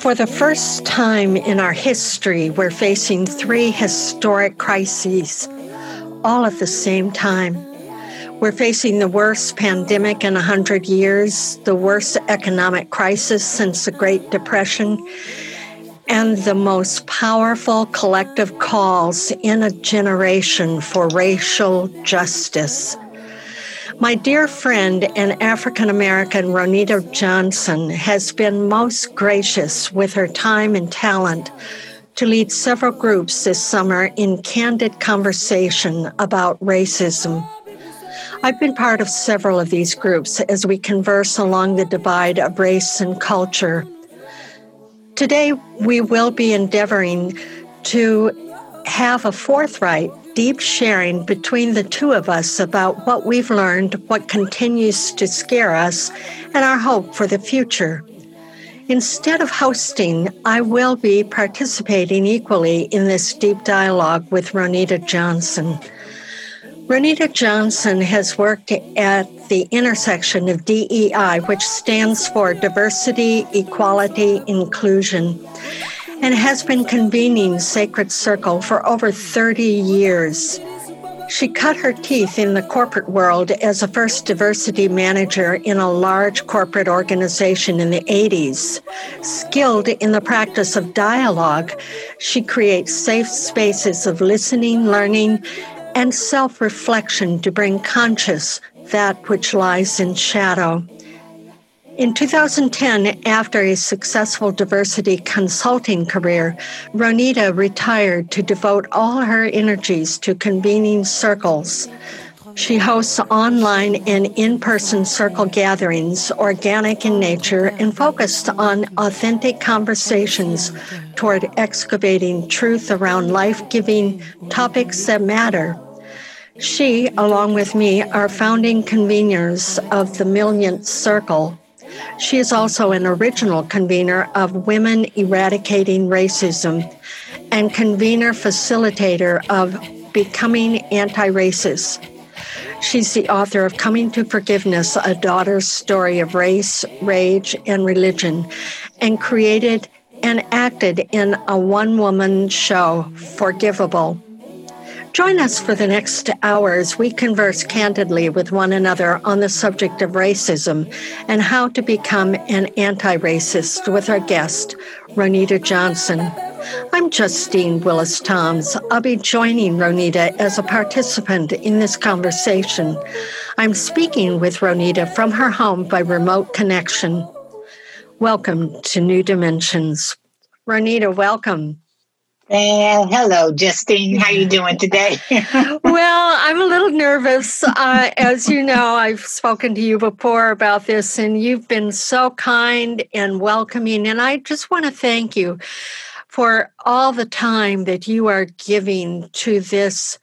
For the first time in our history, we're facing three historic crises, all at the same time. We're facing the worst pandemic in 100 years, the worst economic crisis since the Great Depression, and the most powerful collective calls in a generation for racial justice. My dear friend and African American Ronita Johnson has been most gracious with her time and talent to lead several groups this summer in candid conversation about racism. I've been part of several of these groups as we converse along the divide of race and culture. Today, we will be endeavoring to have a forthright, deep sharing between the two of us about what we've learned, what continues to scare us, and our hope for the future. Instead of hosting, I will be participating equally in this deep dialogue with Ronita Johnson. Ronita Johnson has worked at the intersection of DEI, which stands for Diversity, Equality, Inclusion, and has been convening Sacred Circle for over 30 years. She cut her teeth in the corporate world as a first diversity manager in a large corporate organization in the 80s. Skilled in the practice of dialogue, she creates safe spaces of listening, learning, and self-reflection to bring conscious that which lies in shadow. In 2010, after a successful diversity consulting career, Ronita retired to devote all her energies to convening circles. She hosts online and in-person circle gatherings, organic in nature, and focused on authentic conversations toward excavating truth around life-giving topics that matter. She, along with me, are founding conveners of the Millionth Circle. She is also an original convener of Women Eradicating Racism and convener-facilitator of Becoming Anti-Racist. She's the author of Coming to Forgiveness, A Daughter's Story of Race, Rage, and Religion, and created and acted in a one-woman show, Forgivable. Join us for the next hour as we converse candidly with one another on the subject of racism and how to become an anti-racist with our guest, Ronita Johnson. I'm Justine Willis-Toms. I'll be joining Ronita as a participant in this conversation. I'm speaking with Ronita from her home by remote connection. Welcome to New Dimensions. Ronita, welcome. And hello, Justine. How are you doing today? Well, I'm a little nervous. As you know, I've spoken to you before about this, and you've been so kind and welcoming. And I just want to thank you for all the time that you are giving to this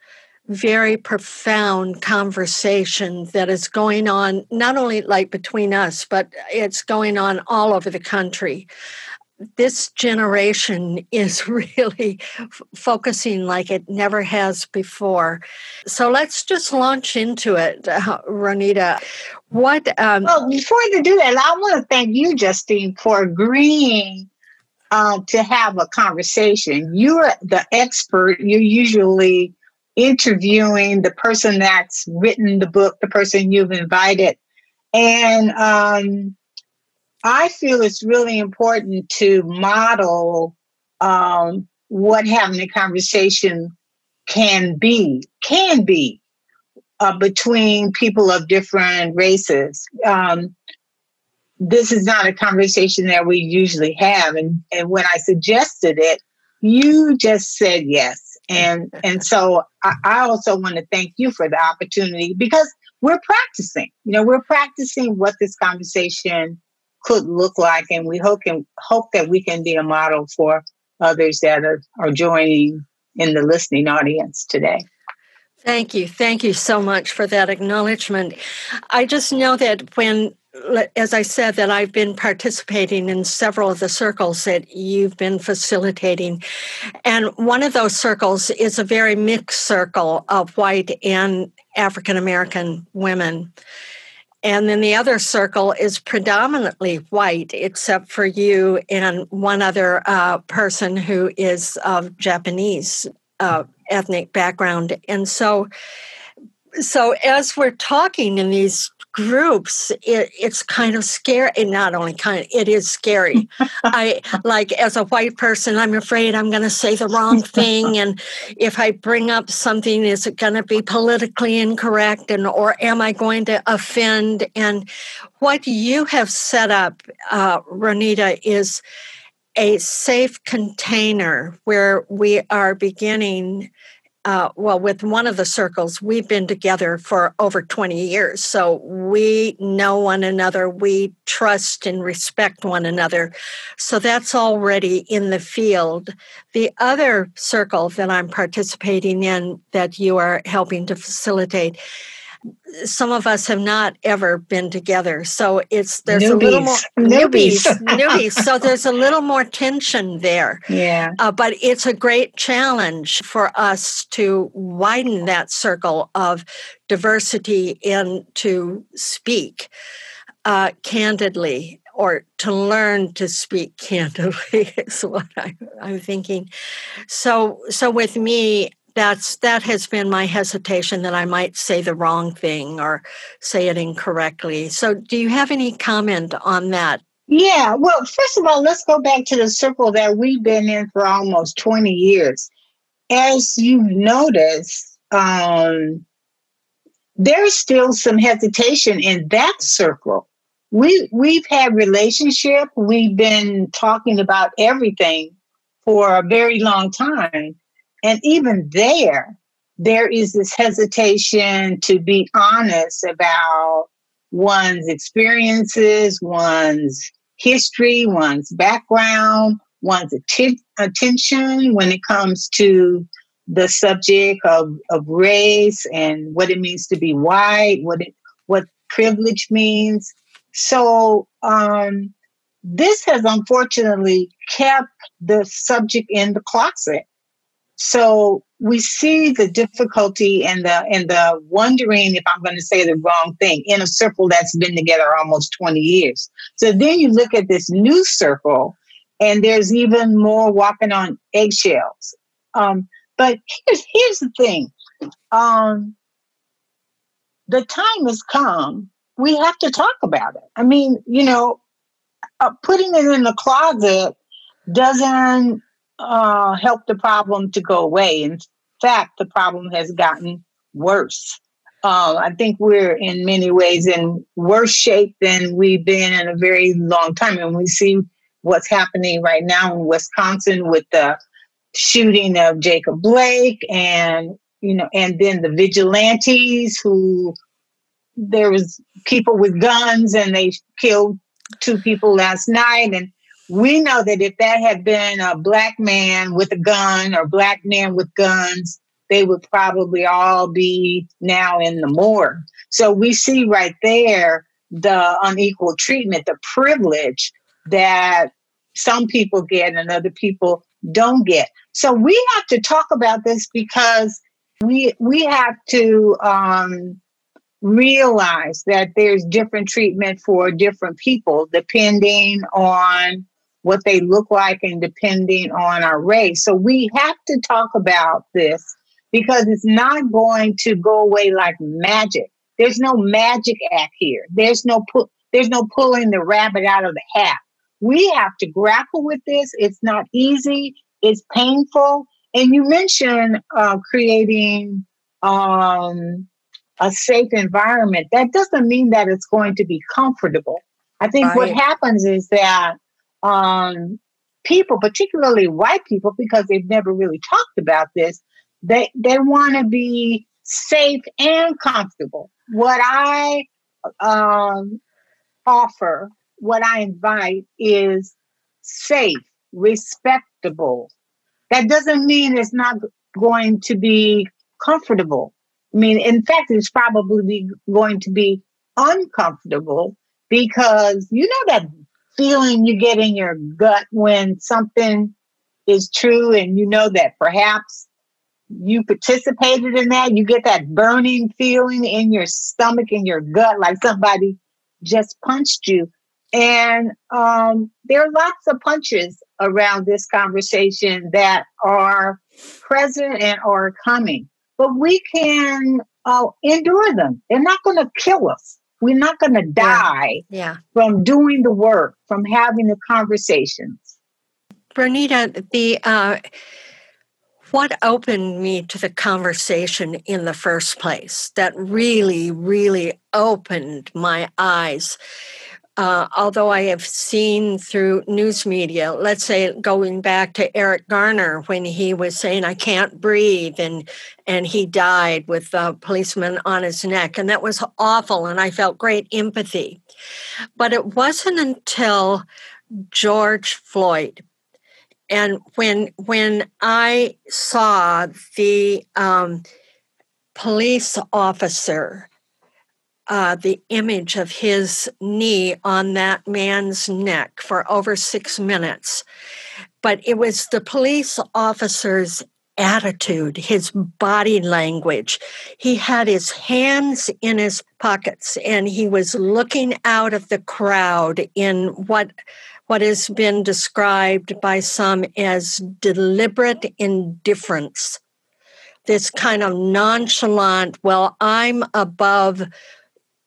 very profound conversation that is going on, not only like between us, but it's going on all over the country. This generation is really focusing like it never has before. So let's just launch into it, Ronita. Well, before you do that, I want to thank you, Justine, for agreeing to have a conversation. You're the expert. You're usually interviewing the person that's written the book, the person you've invited. And I feel it's really important to model what having a conversation can be between people of different races. This is not a conversation that we usually have. And when I suggested it, you just said yes. And so I also want to thank you for the opportunity, because we're practicing. You know, we're practicing what this conversation could look like, and we hope that we can be a model for others that are joining in the listening audience today. Thank you. Thank you so much for that acknowledgement. I just know that when, as I said, that I've been participating in several of the circles that you've been facilitating. And one of those circles is a very mixed circle of white and African-American women. And then the other circle is predominantly white, except for you and one other person who is of Japanese ethnic background. And so as we're talking in these groups, it's kind of scary. And not only it is scary. As a white person, I'm afraid I'm going to say the wrong thing. And if I bring up something, is it going to be politically incorrect? Or am I going to offend? And what you have set up, Ronita, is a safe container where we are beginning. With one of the circles, we've been together for over 20 years, so we know one another, we trust and respect one another. So that's already in the field. The other circle that I'm participating in that you are helping to facilitate, some of us have not ever been together, so there's a little more newbies. So there's a little more tension there. Yeah, but it's a great challenge for us to widen that circle of diversity and to speak candidly, or to learn to speak candidly is what I'm thinking. So with me, That has been my hesitation, that I might say the wrong thing or say it incorrectly. So do you have any comment on that? Yeah. Well, first of all, let's go back to the circle that we've been in for almost 20 years. As you've noticed, there's still some hesitation in that circle. We've had relationship. We've been talking about everything for a very long time. And even there is this hesitation to be honest about one's experiences, one's history, one's background, one's attention when it comes to the subject of race and what it means to be white, what privilege means. So this has unfortunately kept the subject in the closet. So we see the difficulty and the wondering if I'm going to say the wrong thing in a circle that's been together almost 20 years. So then you look at this new circle, and there's even more walking on eggshells. But here's the thing. The time has come. We have to talk about it. I mean, you know, putting it in the closet doesn't help the problem to go away. In fact, the problem has gotten worse. I think we're in many ways in worse shape than we've been in a very long time. And we see what's happening right now in Wisconsin with the shooting of Jacob Blake, and then the vigilantes there was people with guns and they killed two people last night. And we know that if that had been a black man with a gun or black men with guns, they would probably all be now in the morgue. So we see right there the unequal treatment, the privilege that some people get and other people don't get. So we have to talk about this, because we have to realize that there's different treatment for different people depending on what they look like and depending on our race. So we have to talk about this because it's not going to go away like magic. There's no magic act here. There's no pulling the rabbit out of the hat. We have to grapple with this. It's not easy. It's painful. And you mentioned creating a safe environment. That doesn't mean that it's going to be comfortable. I think What happens is that people, particularly white people, because they've never really talked about this, they want to be safe and comfortable. What I offer, what I invite is safe, respectable. That doesn't mean it's not going to be comfortable. I mean, in fact, it's probably going to be uncomfortable because you know that feeling you get in your gut when something is true and you know that perhaps you participated in that, you get that burning feeling in your stomach, in your gut, like somebody just punched you. And there are lots of punches around this conversation that are present and are coming. But we can endure them. They're not going to kill us. We're not going to die from doing the work, from having the conversations. Ronita, what opened me to the conversation in the first place that really, really opened my eyes? Although I have seen through news media, let's say going back to Eric Garner when he was saying, I can't breathe, and he died with a policeman on his neck. And that was awful, and I felt great empathy. But it wasn't until George Floyd, and when I saw the police officer, the image of his knee on that man's neck for over 6 minutes. But it was the police officer's attitude, his body language. He had his hands in his pockets, and he was looking out at the crowd in what has been described by some as deliberate indifference. This kind of nonchalant, well, I'm above...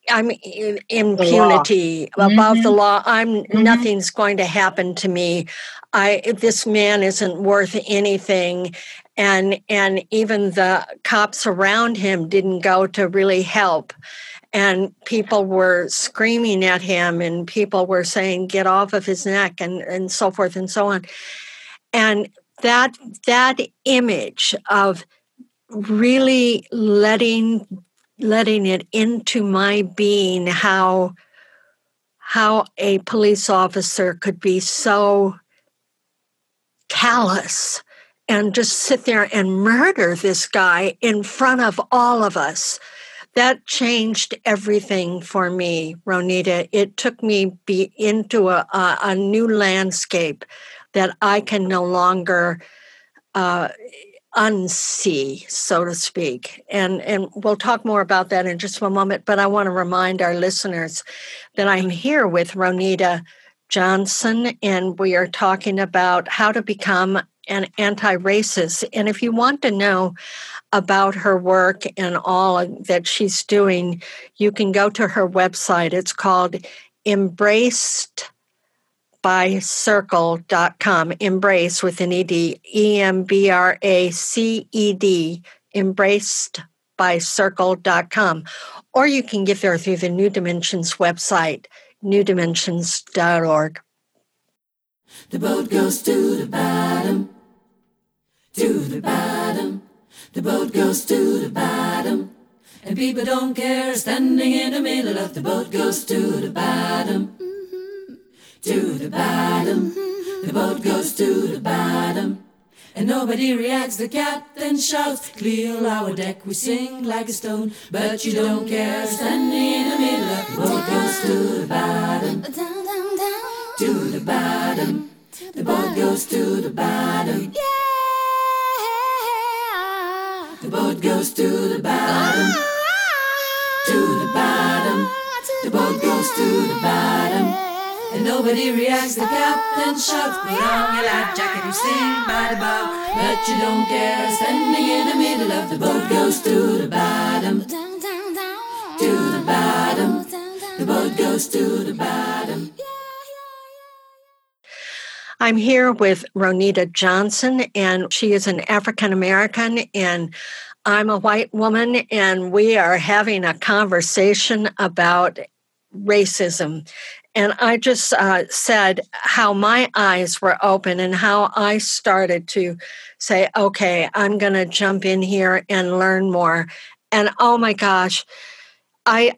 I'm in impunity, above the law. I'm nothing's going to happen to me. This man isn't worth anything. And even the cops around him didn't go to really help. And people were screaming at him, and people were saying, get off of his neck, and so forth and so on. And that image of really letting it into my being, how a police officer could be so callous and just sit there and murder this guy in front of all of us. That changed everything for me, Ronita. It took me into a new landscape that I can no longer... unsee, so to speak. And we'll talk more about that in just one moment, but I want to remind our listeners that I'm here with Ronita Johnson, and we are talking about how to become an anti-racist. And if you want to know about her work and all that she's doing, you can go to her website. It's called Embraced by circle.com, embrace with an ED, EMBRACED, embraced by circle.com. Or you can get there through the New Dimensions website, newdimensions.org. The boat goes to the bottom, to the bottom. The boat goes to the bottom. And people don't care, standing in the middle of the boat goes to the bottom. To the bottom, the boat goes to the bottom, and nobody reacts. The captain shouts, clear our deck, we sink like a stone, but you don't care, standing in the middle of the boat goes to the bottom, to the bottom, the boat goes to the bottom, yeah, the boat goes to the bottom, to the bottom, the boat goes to the bottom. And nobody reacts. The captain shouts, put on your life jacket, you sing by the bow, but you don't care. Standing in the middle of the boat goes to the bottom, to the bottom. The boat goes to the bottom. I'm here with Ronita Johnson, and she is an African American, and I'm a white woman, and we are having a conversation about racism. And I just said how my eyes were open and how I started to say, okay, I'm going to jump in here and learn more. And oh my gosh, I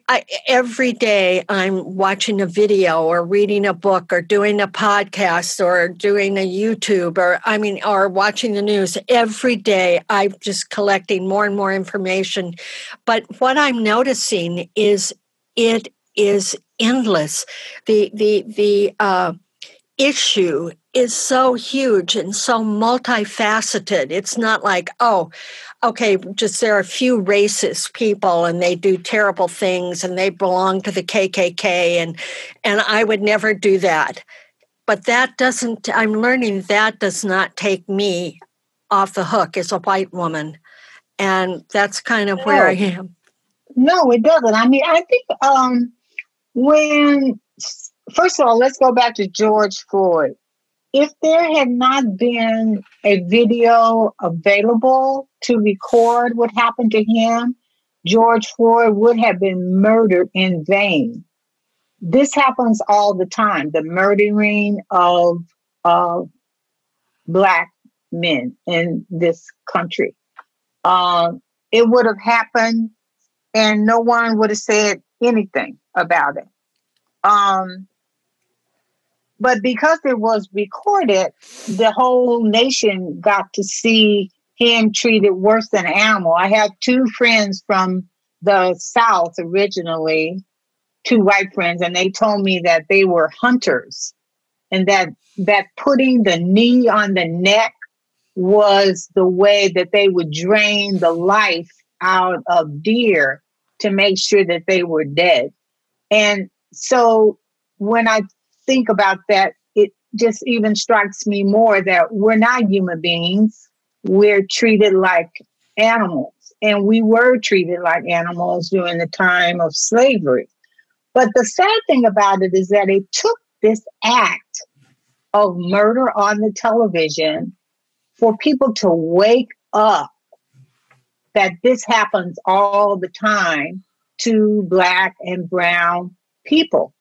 every day I'm watching a video or reading a book or doing a podcast or doing a YouTube or watching the news. Every day I'm just collecting more and more information. But what I'm noticing is it is endless. The issue is so huge and so multifaceted. It's not like, oh, okay, just there are a few racist people and they do terrible things and they belong to the KKK and I would never do that. But I'm learning that does not take me off the hook as a white woman. And that's kind of where I am. No, it doesn't. I mean, I think first of all, let's go back to George Floyd. If there had not been a video available to record what happened to him, George Floyd would have been murdered in vain. This happens all the time, the murdering of Black men in this country. It would have happened and no one would have said anything about it. But because it was recorded, the whole nation got to see him treated worse than an animal. I have two friends from the South originally, two white friends, and they told me that they were hunters and that putting the knee on the neck was the way that they would drain the life out of deer to make sure that they were dead. And so when I think about that, it just even strikes me more that we're not human beings. We're treated like animals, and we were treated like animals during the time of slavery. But the sad thing about it is that it took this act of murder on the television for people to wake up that this happens all the time to Black and brown people.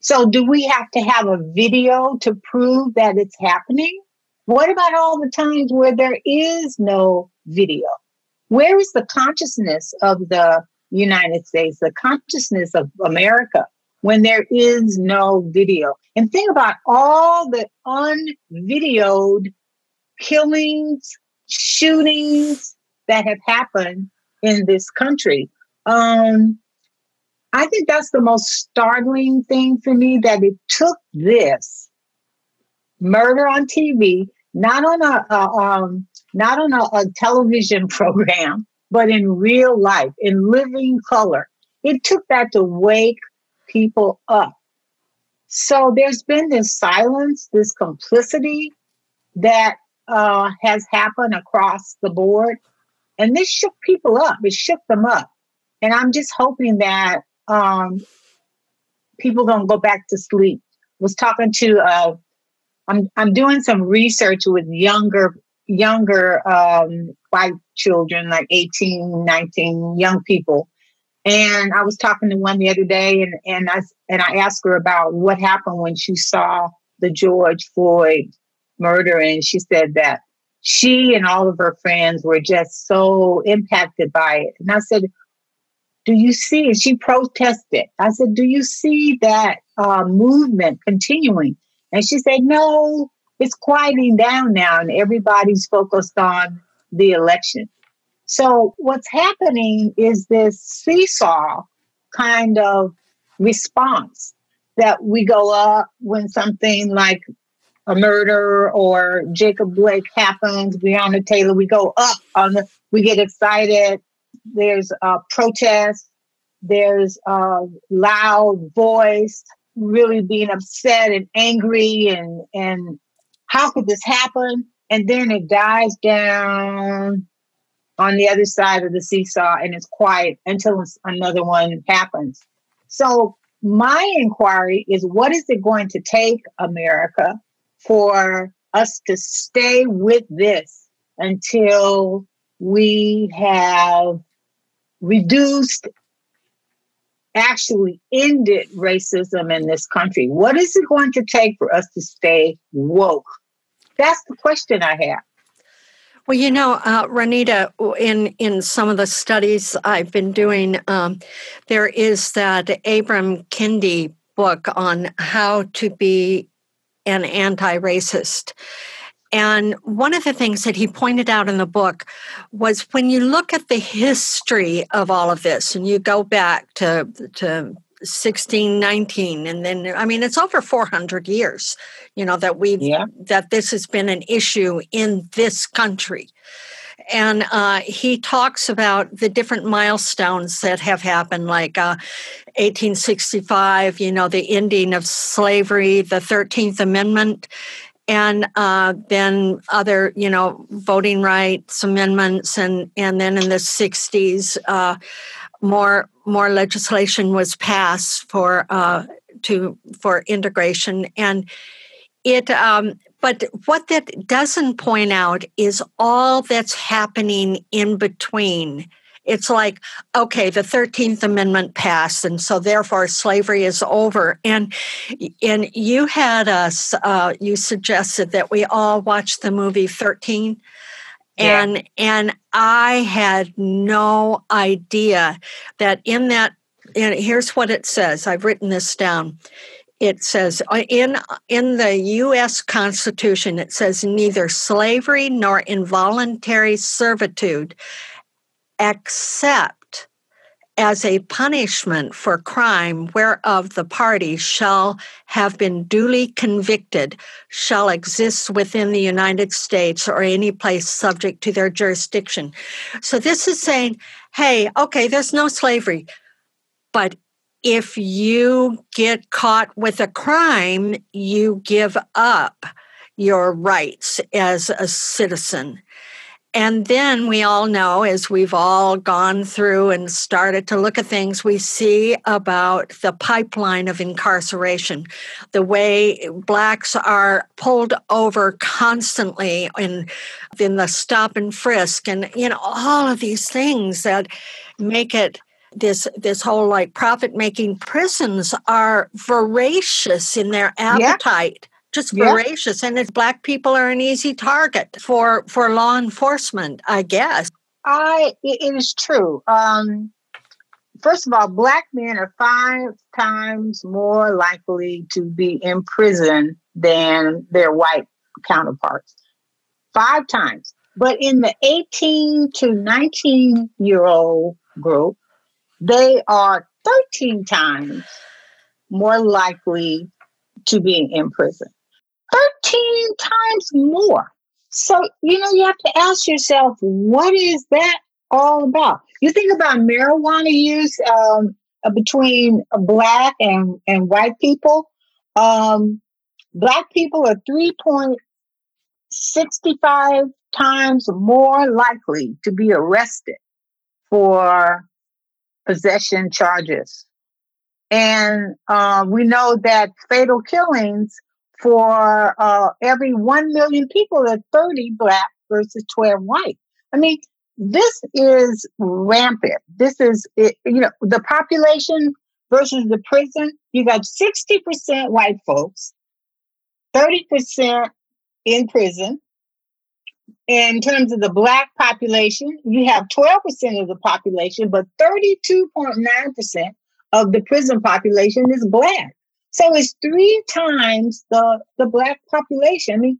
So do we have to have a video to prove that it's happening? What about all the times where there is no video? Where is the consciousness of the United States, the consciousness of America, when there is no video? And think about all the unvideoed killings, shootings that have happened in this country. I think that's the most startling thing for me, that it took this murder on TV, not on a television program, but in real life, in living color. It took that to wake people up. So there's been this silence, this complicity that has happened across the board, and this shook people up. It shook them up, and I'm just hoping that people gonna go back to sleep. Was talking to I'm doing some research with younger white children, like 18, 19, young people. And I was talking to one the other day, and I asked her about what happened when she saw the George Floyd murder, and she said that she and all of her friends were just so impacted by it. And I said, do you see? And she protested. I said, do you see that movement continuing? And she said, no, it's quieting down now and everybody's focused on the election. So what's happening is this seesaw kind of response that we go up when something like a murder or Jacob Blake happens, Breonna Taylor, we go up we get excited. There's protest, there's loud voice, really being upset and angry and how could this happen? And then it dies down on the other side of the seesaw and it's quiet until another one happens. So my inquiry is, what is it going to take, America, for us to stay with this until we have reduced, actually ended racism in this country? What is it going to take for us to stay woke? That's the question I have. Well, you know, Ronita, in some of the studies I've been doing, there is that Abram Kendi book on how to be an anti-racist. And one of the things that he pointed out in the book was when you look at the history of all of this and you go back to 1619, and then, I mean, it's over 400 years, you know, that we've, that this has been an issue in this country. And he talks about the different milestones that have happened, like 1865, you know, the ending of slavery, the 13th Amendment, and then other, you know, voting rights amendments, and then in the 60s, more legislation was passed for integration, and it. But what that doesn't point out is all that's happening in between. It's like, okay, the 13th Amendment passed, and so therefore slavery is over. And you had us. You suggested that we all watch the movie 13. Yeah. And I had no idea that in that, and here's what it says. I've written this down. It says, in the U.S. Constitution, it says, neither slavery nor involuntary servitude except as a punishment for crime whereof the party shall have been duly convicted, shall exist within the United States or any place subject to their jurisdiction. So this is saying, hey, okay, there's no slavery, but if you get caught with a crime, you give up your rights as a citizen. And then we all know, as we've all gone through and started to look at things, we see about the pipeline of incarceration, the way blacks are pulled over constantly in the stop and frisk, and you know all of these things that make it this whole like profit-making. Prisons are voracious in their appetite. Yeah. Just voracious. Yep. And it's black people are an easy target for law enforcement, I guess. It is true. First of all, black men are 5 times more likely to be in prison than their white counterparts. 5 times. But in the 18 to 19-year-old group, they are 13 times more likely to be in prison. 13 times more. So, you know, you have to ask yourself, what is that all about? You think about marijuana use between black and white people. Black people are 3.65 times more likely to be arrested for possession charges. And we know that fatal killings for every 1 million people are 30 black versus 12 white. I mean, this is rampant. This is, you know, the population versus the prison. You got 60% white folks, 30% in prison. In terms of the black population, you have 12% of the population, but 32.9% of the prison population is black. So it's 3 times the black population. I mean,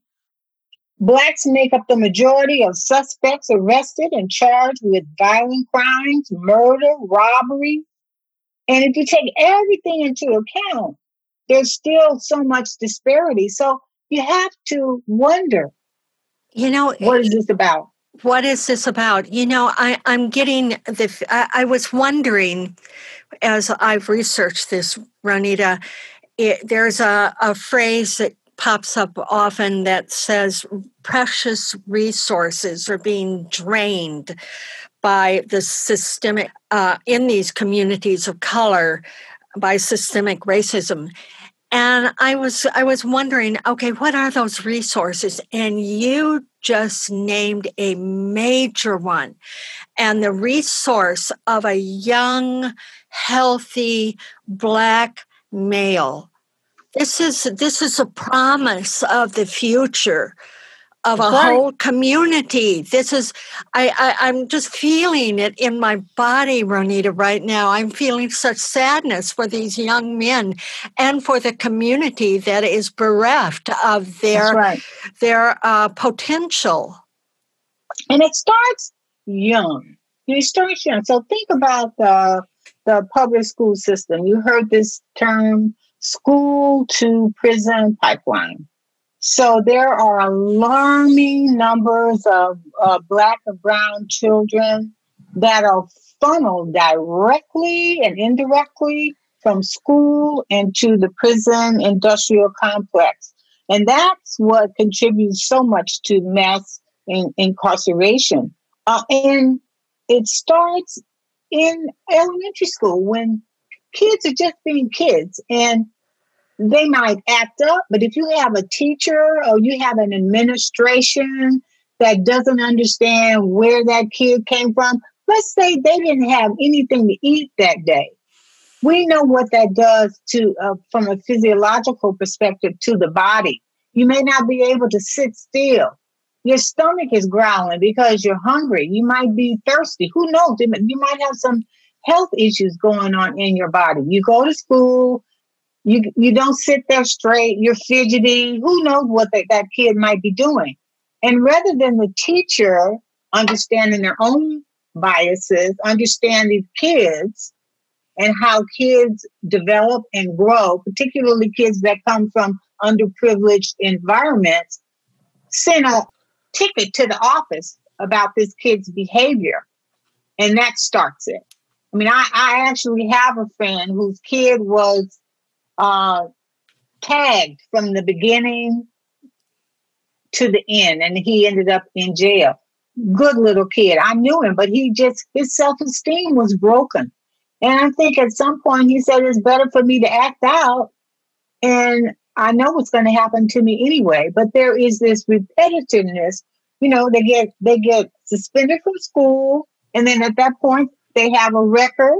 blacks make up the majority of suspects arrested and charged with violent crimes, murder, robbery. And if you take everything into account, there's still so much disparity. So you have to wonder, you know, what is this about? What is this about? You know, I'm getting the. I was wondering, as I've researched this, Ronita, there's a phrase that pops up often that says precious resources are being drained by the systemic, in these communities of color, by systemic racism. And I was wondering, okay, what are those resources? And you just named a major one. And the resource of a young, healthy Black male. This is a promise of the future of a whole community. This is, I'm just feeling it in my body, Ronita, right now. I'm feeling such sadness for these young men and for the community that is bereft of their potential. And it starts young. It starts young. So think about the public school system. You heard this term, school to prison pipeline. So there are alarming numbers of Black and brown children that are funneled directly and indirectly from school into the prison industrial complex. And that's what contributes so much to mass incarceration. And it starts in elementary school when kids are just being kids, and they might act up, but if you have a teacher or you have an administration that doesn't understand where that kid came from, let's say they didn't have anything to eat that day. We know what that does to, from a physiological perspective, to the body. You may not be able to sit still. Your stomach is growling because you're hungry. You might be thirsty. Who knows? You might have some health issues going on in your body. You go to school. You don't sit there straight, you're fidgeting. Who knows what that kid might be doing? And rather than the teacher understanding their own biases, understand these kids and how kids develop and grow, particularly kids that come from underprivileged environments, send a ticket to the office about this kid's behavior. And that starts it. I mean, I actually have a friend whose kid was tagged from the beginning to the end, and he ended up in jail. Good little kid. I knew him, but his self-esteem was broken. And I think at some point he said, it's better for me to act out, and I know what's going to happen to me anyway. But there is this repetitiveness. You know, they get suspended from school, and then at that point they have a record.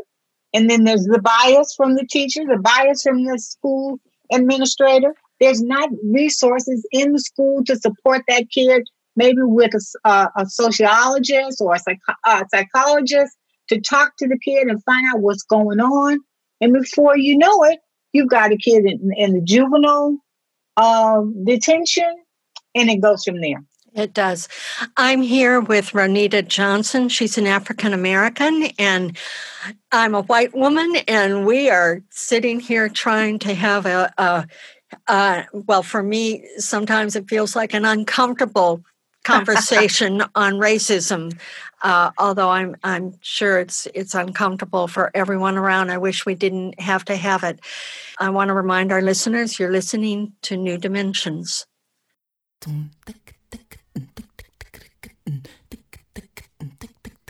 And then there's the bias from the teacher, the bias from the school administrator. There's not resources in the school to support that kid, maybe with a sociologist or a psychologist to talk to the kid and find out what's going on. And before you know it, you've got a kid in the juvenile detention, and it goes from there. It does. I'm here with Ronita Johnson. She's an African-American, and I'm a white woman, and we are sitting here trying to have well, for me, sometimes it feels like an uncomfortable conversation on racism, although I'm sure it's uncomfortable for everyone around. I wish we didn't have to have it. I want to remind our listeners, you're listening to New Dimensions.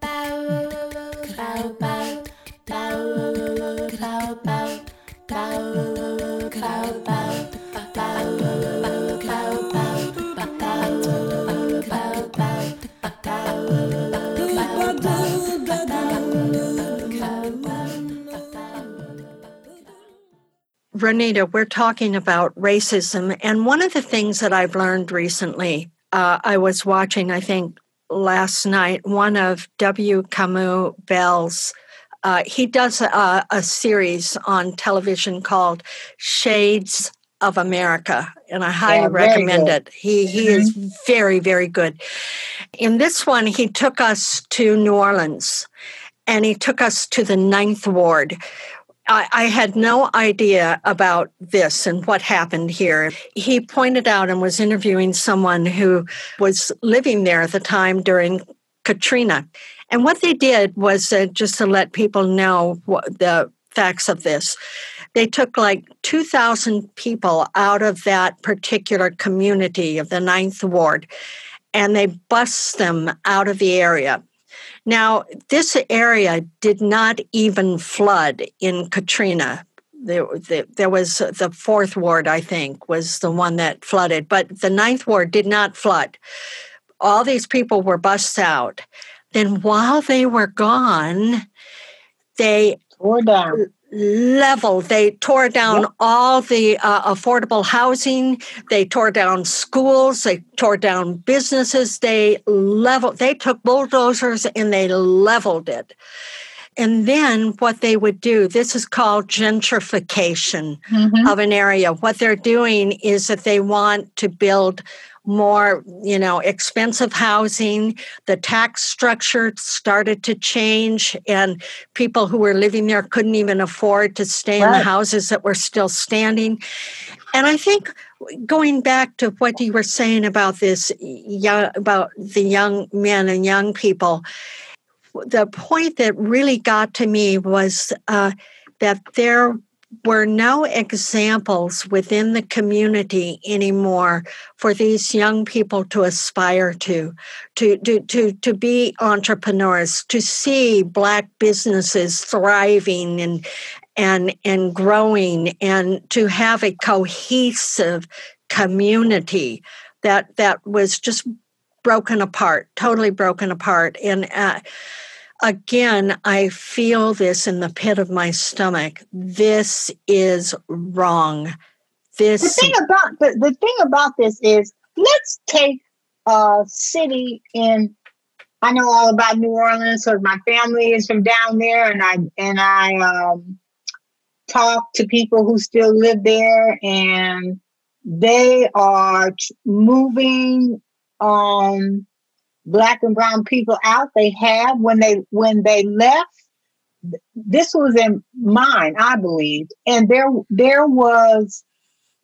bow, bow, bow, bow, bow. Ronita, we're talking about racism, and one of the things that I've learned recently, I was watching, I think, last night, one of W. Camus Bell's, he does a series on television called Shades of America, and I highly recommend it. He is very, very good. In this one, he took us to New Orleans, and he took us to the Ninth Ward. I had no idea about this and what happened here. He pointed out and was interviewing someone who was living there at the time during Katrina. And what they did was, just to let people know what the facts of this, they took like 2,000 people out of that particular community of the Ninth Ward, and they bussed them out of the area. Now, this area did not even flood in Katrina. There was the Fourth Ward, I think, was the one that flooded, but the Ninth Ward did not flood. All these people were bussed out. Then while they were gone, they tore down all the affordable housing. They tore down schools. They tore down businesses. They took bulldozers and they leveled it. And then what they would do, this is called gentrification of an area. What they're doing is that they want to build more, expensive housing. The tax structure started to change, and people who were living there couldn't even afford to stay in the houses that were still standing. And I think going back to what you were saying about this, about the young men and young people, the point that really got to me was that there were no examples within the community anymore for these young people to aspire to be entrepreneurs, to see Black businesses thriving and growing, and to have a cohesive community that was just broken apart, totally broken apart. And again, I feel this in the pit of my stomach. This is wrong. The thing about this is, let's take a city in. I know all about New Orleans because my family is from down there, and I talk to people who still live there, and they are moving Black and brown people out. They have when they left. This was in mine, I believe, and there was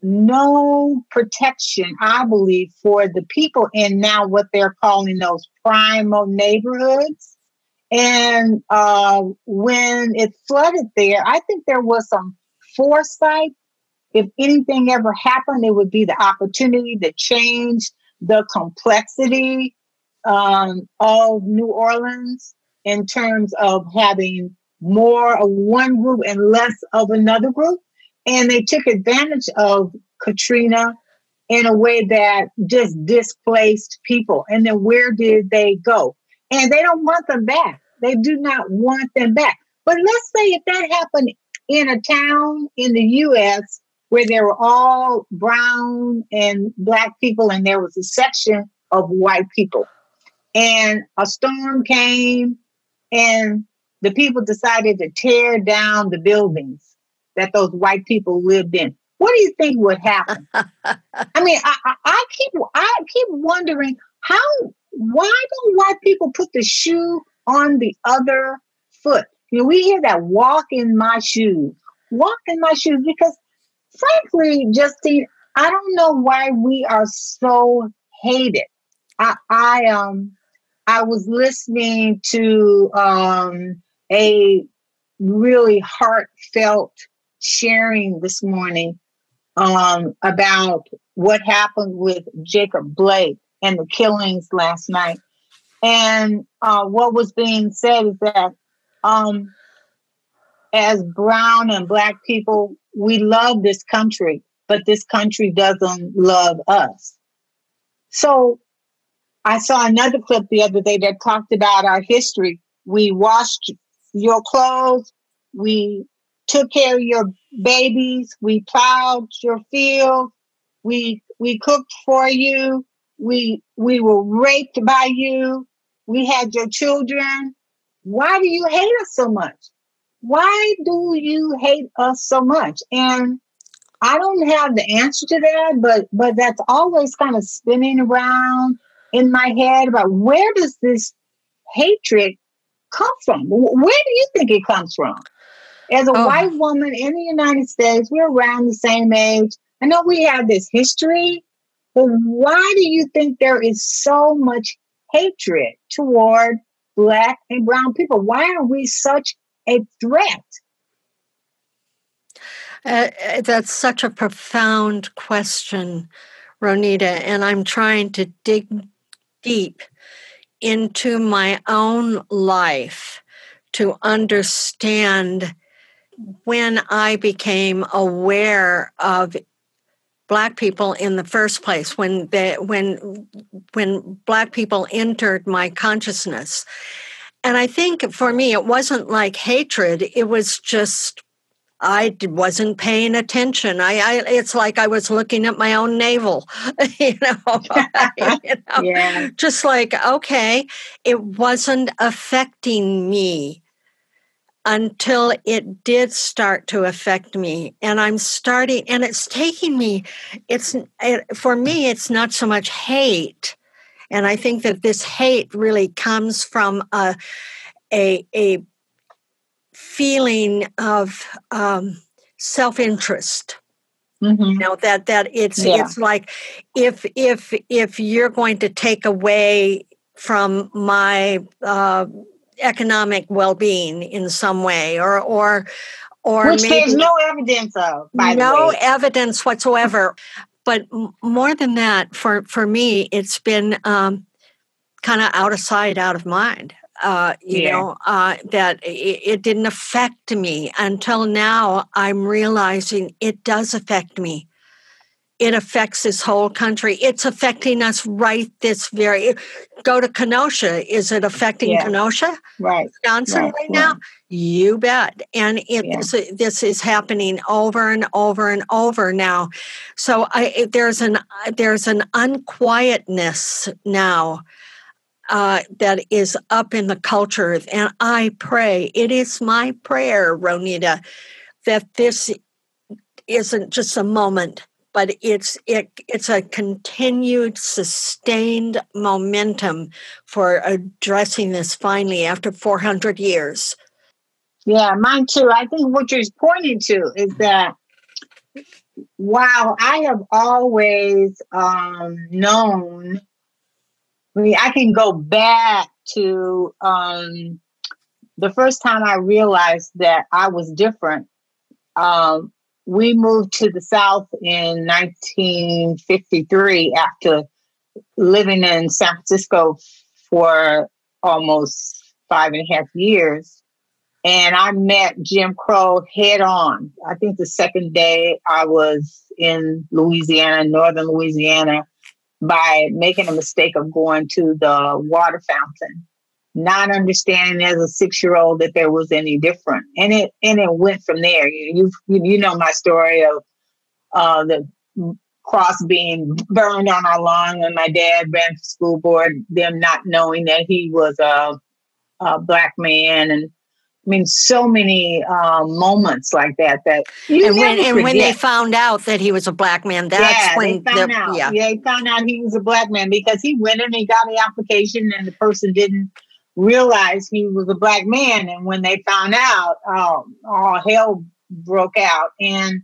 no protection, I believe, for the people in now what they're calling those primal neighborhoods. And when it flooded there, I think there was some foresight. If anything ever happened, it would be the opportunity to change the complexity of New Orleans in terms of having more of one group and less of another group. And they took advantage of Katrina in a way that just displaced people. And then where did they go? And they don't want them back. They do not want them back. But let's say if that happened in a town in the U.S. where there were all brown and Black people and there was a section of white people. And a storm came, and the people decided to tear down the buildings that those white people lived in. What do you think would happen? I mean, I keep wondering why do white people put the shoe on the other foot? We hear that walk in my shoes, because frankly, Justine, I don't know why we are so hated. I was listening to a really heartfelt sharing this morning about what happened with Jacob Blake and the killings last night. And what was being said is that as brown and Black people, we love this country, but this country doesn't love us. So I saw another clip the other day that talked about our history. We washed your clothes. We took care of your babies. We plowed your fields. We cooked for you. We were raped by you. We had your children. Why do you hate us so much? Why do you hate us so much? And I don't have the answer to that, but that's always kind of spinning around in my head about where does this hatred come from? Where do you think it comes from? As a white woman in the United States, we're around the same age. I know we have this history, but why do you think there is so much hatred toward Black and brown people. Why are we such a threat? That's such a profound question, Ronita, and I'm trying to dig deep into my own life to understand when I became aware of Black people in the first place, when Black people entered my consciousness. And I think for me, it wasn't like hatred. It was just, I wasn't paying attention. It's like I was looking at my own navel, Yeah. Just like, okay, it wasn't affecting me until it did start to affect me. And I'm starting, and it's taking me, for me, it's not so much hate. And I think that this hate really comes from a feeling of self-interest. Mm-hmm. You know, that it's like if you're going to take away from my economic well-being in some way, or which there's no evidence of, by the way. No evidence whatsoever. But more than that, for me, it's been kind of out of sight, out of mind. That it didn't affect me until now. I'm realizing it does affect me. It affects this whole country. It's affecting us right this very. Go to Kenosha. Is it affecting Kenosha? Right. Wisconsin right now? You bet. And this is happening over and over and over now. So there's an unquietness now that is up in the culture. And I pray, it is my prayer, Ronita, that this isn't just a moment, but it's a continued, sustained momentum for addressing this finally after 400 years. Yeah, mine too. I think what you're pointing to is that, wow, I have always known, I mean, I can go back to the first time I realized that I was different. We moved to the South in 1953 after living in San Francisco for almost 5.5 years. And I met Jim Crow head on. I think the second day I was in Louisiana, northern Louisiana, by making a mistake of going to the water fountain, not understanding as a 6-year-old that there was any different. And it went from there. You know my story of the cross being burned on our lawn when my dad ran for school board, them not knowing that he was a Black man. And I mean, so many moments like that. When they found out that he was a Black man, that's when they found out. Yeah, they found out he was a Black man because he went in and got the application, and the person didn't realize he was a Black man. And when they found out, all hell broke out. And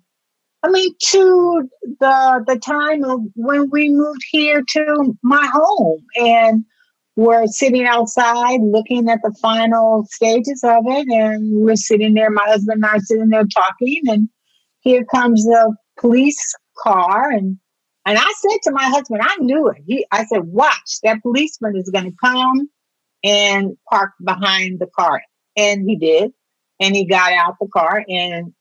I mean, to the time of when we moved here to my home, and we're sitting outside looking at the final stages of it, and we're sitting there, my husband and I are sitting there talking, and here comes the police car. And I said to my husband, I knew it. I said, watch, that policeman is going to come and park behind the car. And he did. And he got out the car, and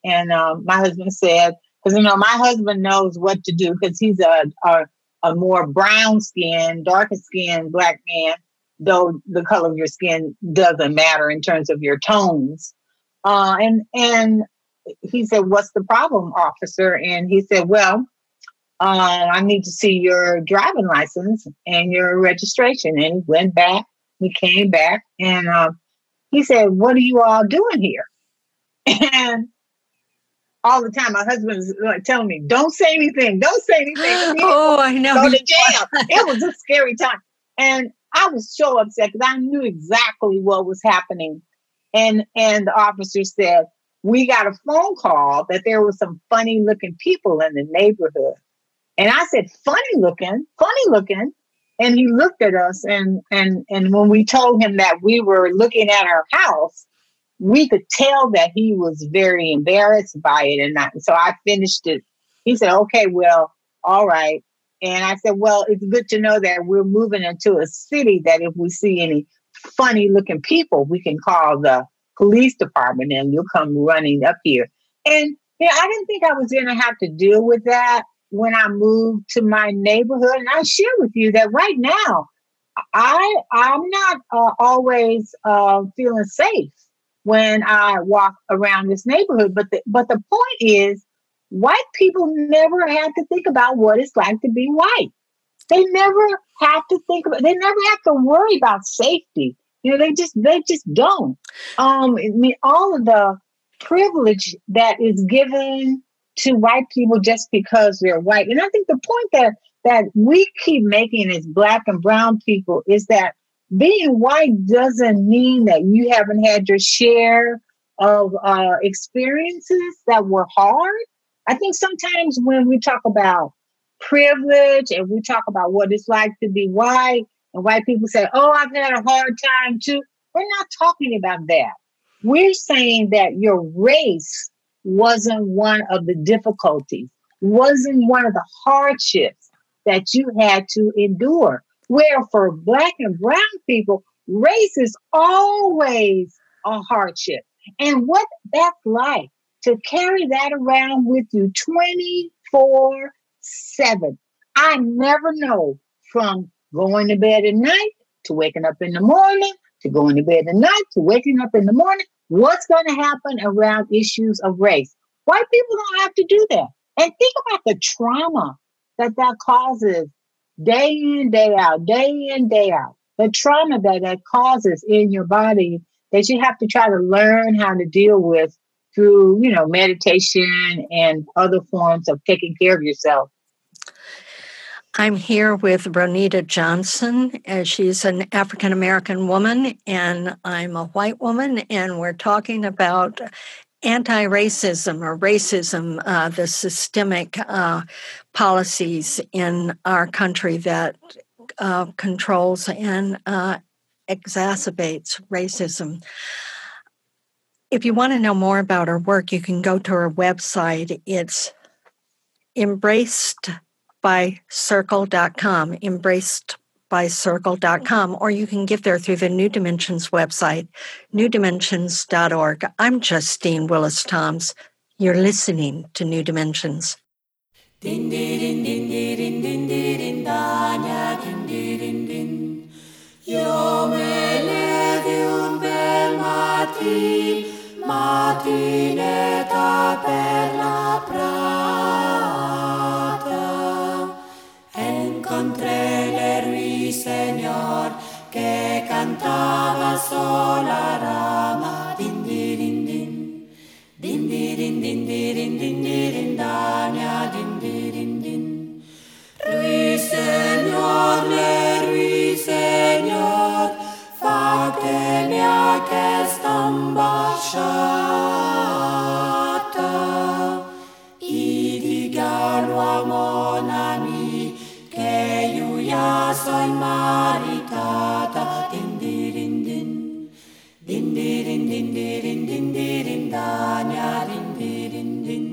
my husband said, because, you know, my husband knows what to do because he's a more brown-skinned, darker-skinned Black man, though the color of your skin doesn't matter in terms of your tones. And he said, what's the problem, officer? And he said, well, I need to see your driving license and your registration. And he went back, he came back, and he said, what are you all doing here? And all the time, my husband's like telling me, don't say anything. Oh, I know. Go to jail. It was a scary time. And I was so upset because I knew exactly what was happening. And the officer said, we got a phone call that there were some funny looking people in the neighborhood. And I said, funny looking? And he looked at us, and when we told him that we were looking at our house, we could tell that he was very embarrassed by it. And so I finished it. He said, okay, well, all right. And I said, well, it's good to know that we're moving into a city that if we see any funny looking people, we can call the police department and you'll come running up here. And yeah, I didn't think I was going to have to deal with that when I moved to my neighborhood. And I share with you that right now, I'm not always feeling safe when I walk around this neighborhood. But the point is, white people never have to think about what it's like to be white. They never have to think about. They never have to worry about safety. You know, they just don't. I mean, all of the privilege that is given to white people just because they're white. And I think the point that we keep making as Black and brown people is that being white doesn't mean that you haven't had your share of experiences that were hard. I think sometimes when we talk about privilege and we talk about what it's like to be white, and white people say, oh, I've had a hard time too. We're not talking about that. We're saying that your race wasn't one of the difficulties, wasn't one of the hardships that you had to endure. Where for Black and brown people, race is always a hardship. And what that's like to carry that around with you 24/7. I never know from going to bed at night to waking up in the morning to going to bed at night to waking up in the morning. What's going to happen around issues of race? White people don't have to do that. And think about the trauma that causes day in, day out, day in, day out. The trauma that causes in your body that you have to try to learn how to deal with through, you know, meditation and other forms of taking care of yourself. I'm here with Ronita Johnson. She's an African-American woman, and I'm a white woman, and we're talking about anti-racism or racism, the systemic policies in our country that controls and exacerbates racism. If you want to know more about her work, you can go to her website. It's embracedbycircle.com, embracedbycircle.com, or you can get there through the New Dimensions website, newdimensions.org. I'm Justine Willis-Toms. You're listening to New Dimensions. Matineta per la prata, encontré el Señor que cantaba sola rama. Din din din, din din din din din din daña din din din. Ruiseñor, le ruiseñor, fac-te-mi aquesta ambaixada i diga-lo a mon amic que jo ja soy maritada. Din-di-din-din, din-di-din-din-din-din-din-din-din-din-din-din-din.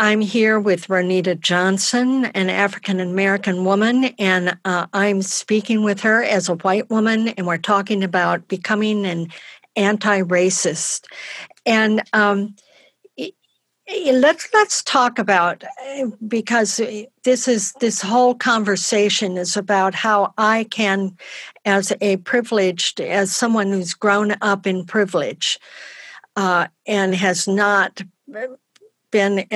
I'm here with Ronita Johnson, an African-American woman, and I'm speaking with her as a white woman, and we're talking about becoming an anti-racist. And let's talk about, because this whole conversation is about how I can, as someone who's grown up in privilege and has not been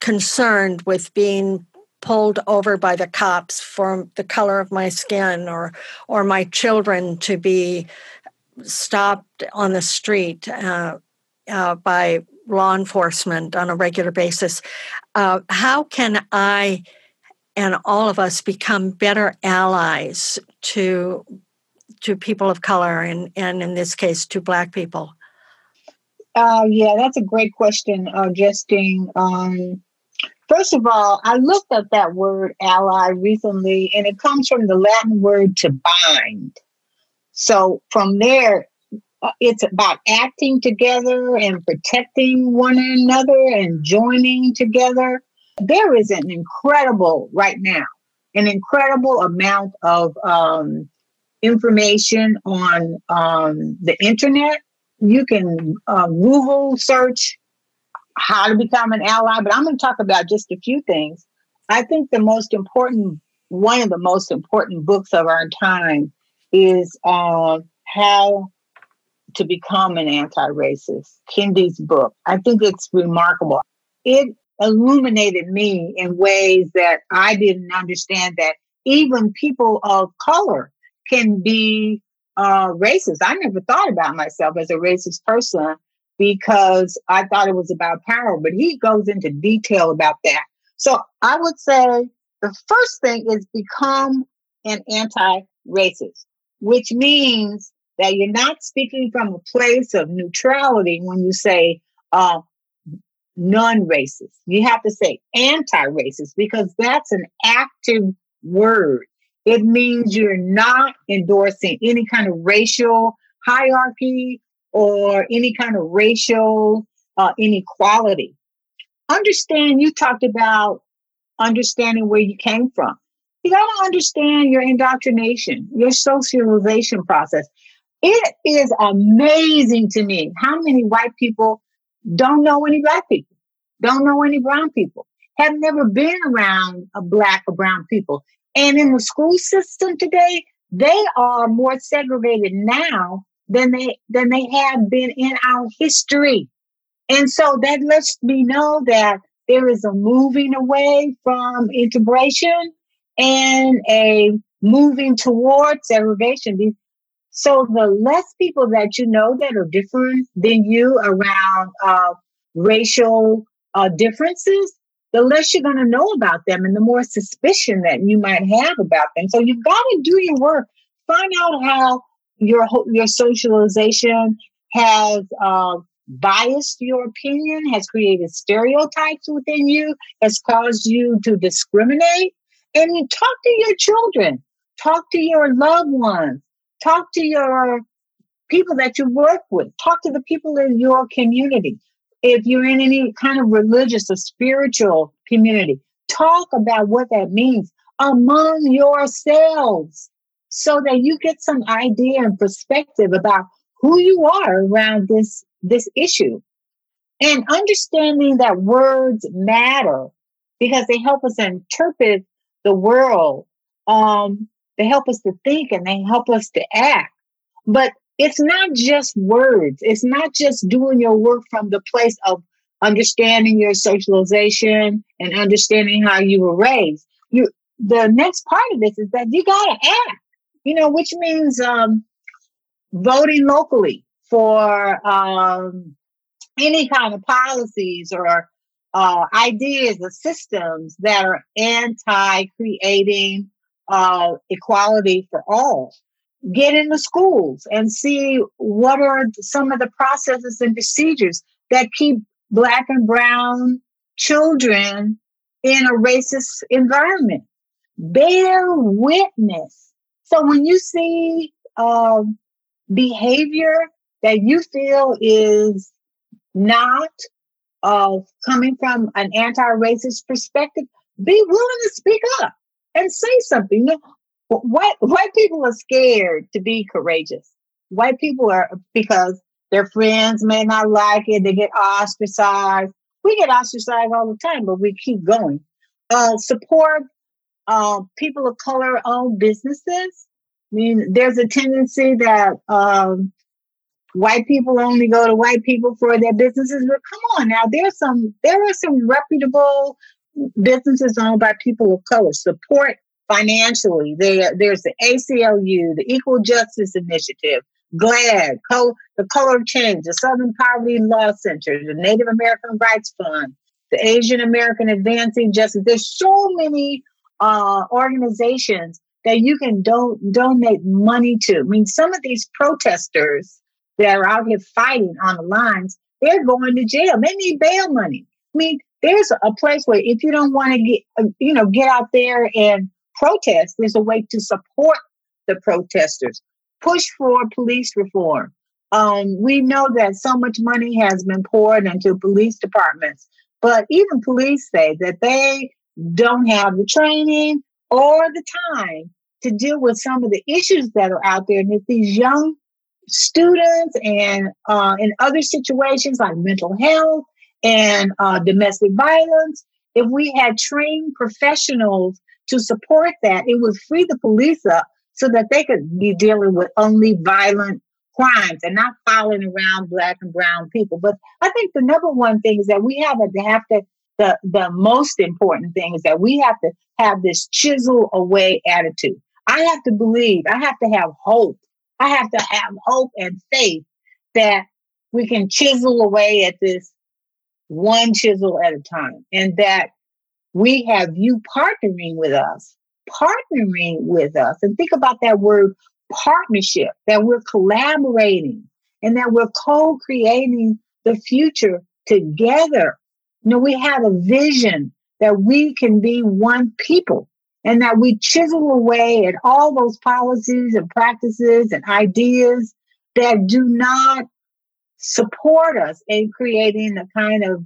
concerned with being pulled over by the cops for the color of my skin, or my children to be stopped on the street by law enforcement on a regular basis. How can I and all of us become better allies to people of color, and in this case, to Black people? Yeah, that's a great question, Justine. First of all, I looked up that word ally recently, and it comes from the Latin word to bind. So from there, it's about acting together and protecting one another and joining together. There is an incredible, right now, an incredible amount of information on the internet. You can Google search how to become an ally, but I'm going to talk about just a few things. I think the most important, one of the most important books of our time is How to Become an Anti-Racist, Kendi's book. I think it's remarkable. It illuminated me in ways that I didn't understand, that even people of color can be racist. I never thought about myself as a racist person because I thought it was about power, but he goes into detail about that. So I would say the first thing is become an anti-racist, which means that you're not speaking from a place of neutrality when you say non-racist. You have to say anti-racist, because that's an active word. It means you're not endorsing any kind of racial hierarchy or any kind of racial inequality. Understand, you talked about understanding where you came from. You got to understand your indoctrination, your socialization process. It is amazing to me how many white people don't know any black people, don't know any brown people, have never been around a black or brown people. And in the school system today, they are more segregated now than they have been in our history. And so that lets me know that there is a moving away from integration and a moving towards segregation. So the less people that you know that are different than you around racial differences, the less you're going to know about them and the more suspicion that you might have about them. So you've got to do your work. Find out how your socialization has biased your opinion, has created stereotypes within you, has caused you to discriminate. And you talk to your children, talk to your loved ones, talk to your people that you work with, talk to the people in your community. If you're in any kind of religious or spiritual community, talk about what that means among yourselves, so that you get some idea and perspective about who you are around this issue. And understanding that words matter because they help us interpret the world. They help us to think and they help us to act. But it's not just words. It's not just doing your work from the place of understanding your socialization and understanding how you were raised. The next part of this is that you got to act, which means voting locally for any kind of policies or ideas or systems that are anti-creating equality for all. Get into schools and see what are some of the processes and procedures that keep black and brown children in a racist environment. Bear witness. So when you see behavior that you feel is not coming from an anti-racist perspective, be willing to speak up and say something. White people are scared to be courageous. White people are, because their friends may not like it, they get ostracized. We get ostracized all the time, but we keep going. Support people of color-owned businesses. There's a tendency that white people only go to white people for their businesses, but come on now, there are some reputable businesses owned by people of color. Support financially. There's the ACLU, the Equal Justice Initiative, GLAAD, the Color of Change, the Southern Poverty Law Center, the Native American Rights Fund, the Asian American Advancing Justice. There's so many organizations that you can donate money to. Some of these protesters that are out here fighting on the lines, they're going to jail. They need bail money. there's a place where if you don't want to get out there and protest, there's a way to support the protesters. Push for police reform. We know that so much money has been poured into police departments, but even police say that they don't have the training or the time to deal with some of the issues that are out there. And if these young students and in other situations like mental health and domestic violence, if we had trained professionals to support that, it would free the police up so that they could be dealing with only violent crimes and not following around Black and brown people. But I think the number one thing is that we the most important thing is that we have to have this chisel away attitude. I have to believe, I have to have hope. I have to have hope and faith that we can chisel away at this one chisel at a time, and that we have you partnering with us. And think about that word partnership, that we're collaborating and that we're co-creating the future together. You know, we have a vision that we can be one people, and that we chisel away at all those policies and practices and ideas that do not support us in creating the kind of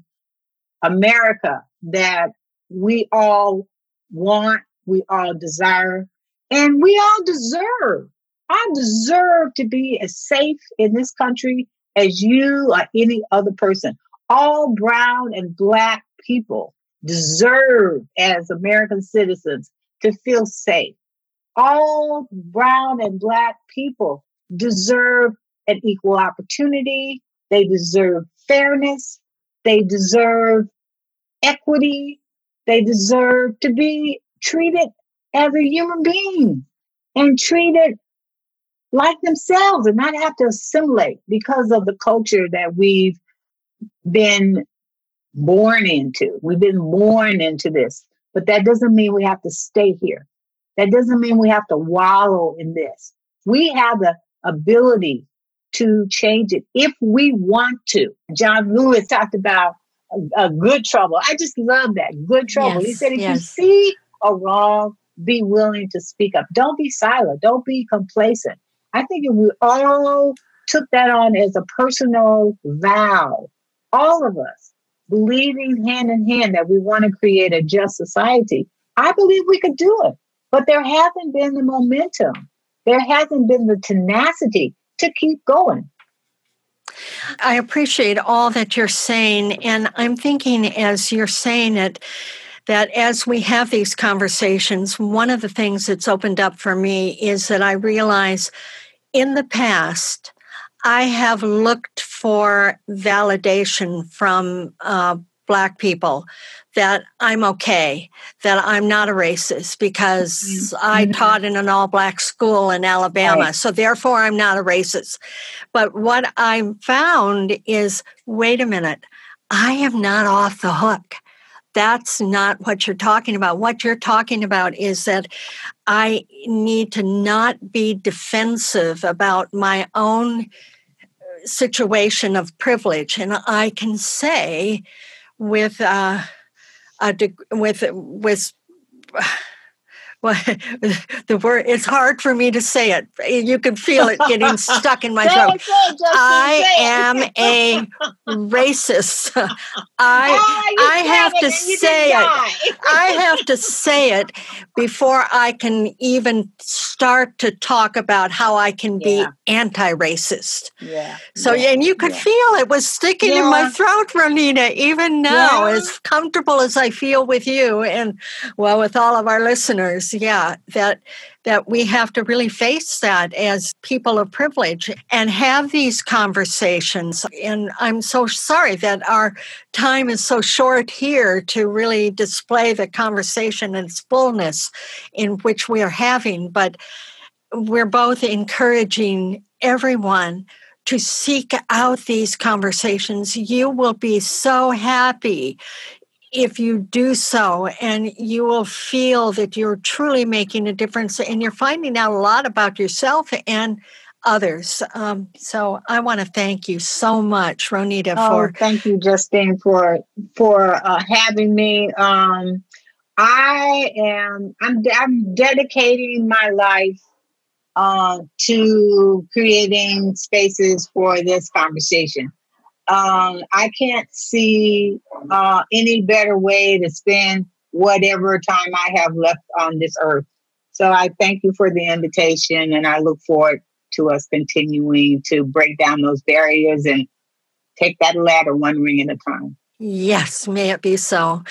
America that we all want, we all desire, and we all deserve. I deserve to be as safe in this country as you or any other person. All brown and Black people deserve, as American citizens, to feel safe. All brown and Black people deserve an equal opportunity. They deserve fairness. They deserve equity. They deserve to be treated as a human being and treated like themselves and not have to assimilate because of the culture that we've been born into. We've been born into this, but that doesn't mean we have to stay here. That doesn't mean we have to wallow in this. We have the ability to change it if we want to. John Lewis talked about good trouble. I just love that, good trouble. Yes, he said, if you see a wrong, be willing to speak up. Don't be silent. Don't be complacent. I think if we all took that on as a personal vow, all of us, believing hand in hand that we want to create a just society, I believe we could do it. But there hasn't been the momentum. There hasn't been the tenacity to keep going. I appreciate all that you're saying. And I'm thinking as you're saying it, that as we have these conversations, one of the things that's opened up for me is that I realize in the past, I have looked for validation from Black people that I'm okay, that I'm not a racist because I taught in an all-Black school in Alabama, right. So therefore I'm not a racist. But what I found is, wait a minute, I am not off the hook. That's not what you're talking about. What you're talking about is that I need to not be defensive about my own situation of privilege. And I can say the word, it's hard for me to say it. You can feel it getting stuck in my throat. I am a racist. I have to say it. I have to say it before I can even start to talk about how I can be anti-racist. Yeah. So, and you could feel it was sticking in my throat, Ronita, even now, as comfortable as I feel with you and, well, with all of our listeners. Yeah, that we have to really face that as people of privilege and have these conversations. And I'm so sorry that our time is so short here to really display the conversation and its fullness in which we are having. But we're both encouraging everyone to seek out these conversations. You will be so happy if you do so, and you will feel that you're truly making a difference, and you're finding out a lot about yourself and others. So I want to thank you so much, Ronita. Thank you, Justine, for having me. I'm dedicating my life to creating spaces for this conversation. I can't see any better way to spend whatever time I have left on this earth. So I thank you for the invitation, and I look forward to us continuing to break down those barriers and take that ladder one ring at a time. Yes, may it be so.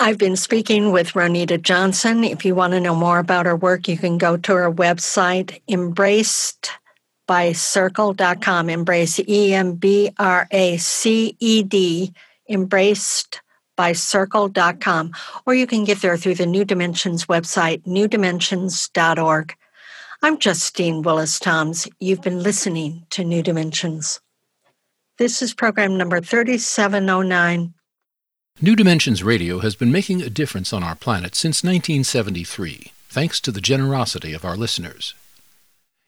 I've been speaking with Ronita Johnson. If you want to know more about her work, you can go to her website, embracedbycircle.com. Embrace, EMBRACED, embracedbycircle.com. Or you can get there through the New Dimensions website, newdimensions.org. I'm Justine Willis-Toms. You've been listening to New Dimensions. This is program number 3709. New Dimensions Radio has been making a difference on our planet since 1973, thanks to the generosity of our listeners.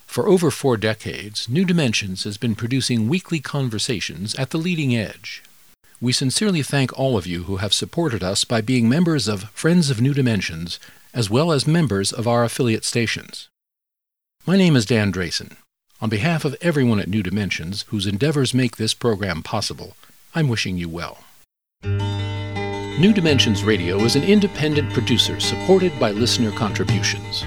For over 4 decades, New Dimensions has been producing weekly conversations at the leading edge. We sincerely thank all of you who have supported us by being members of Friends of New Dimensions, as well as members of our affiliate stations. My name is Dan Drayson. On behalf of everyone at New Dimensions, whose endeavors make this program possible, I'm wishing you well. New Dimensions Radio is an independent producer supported by listener contributions.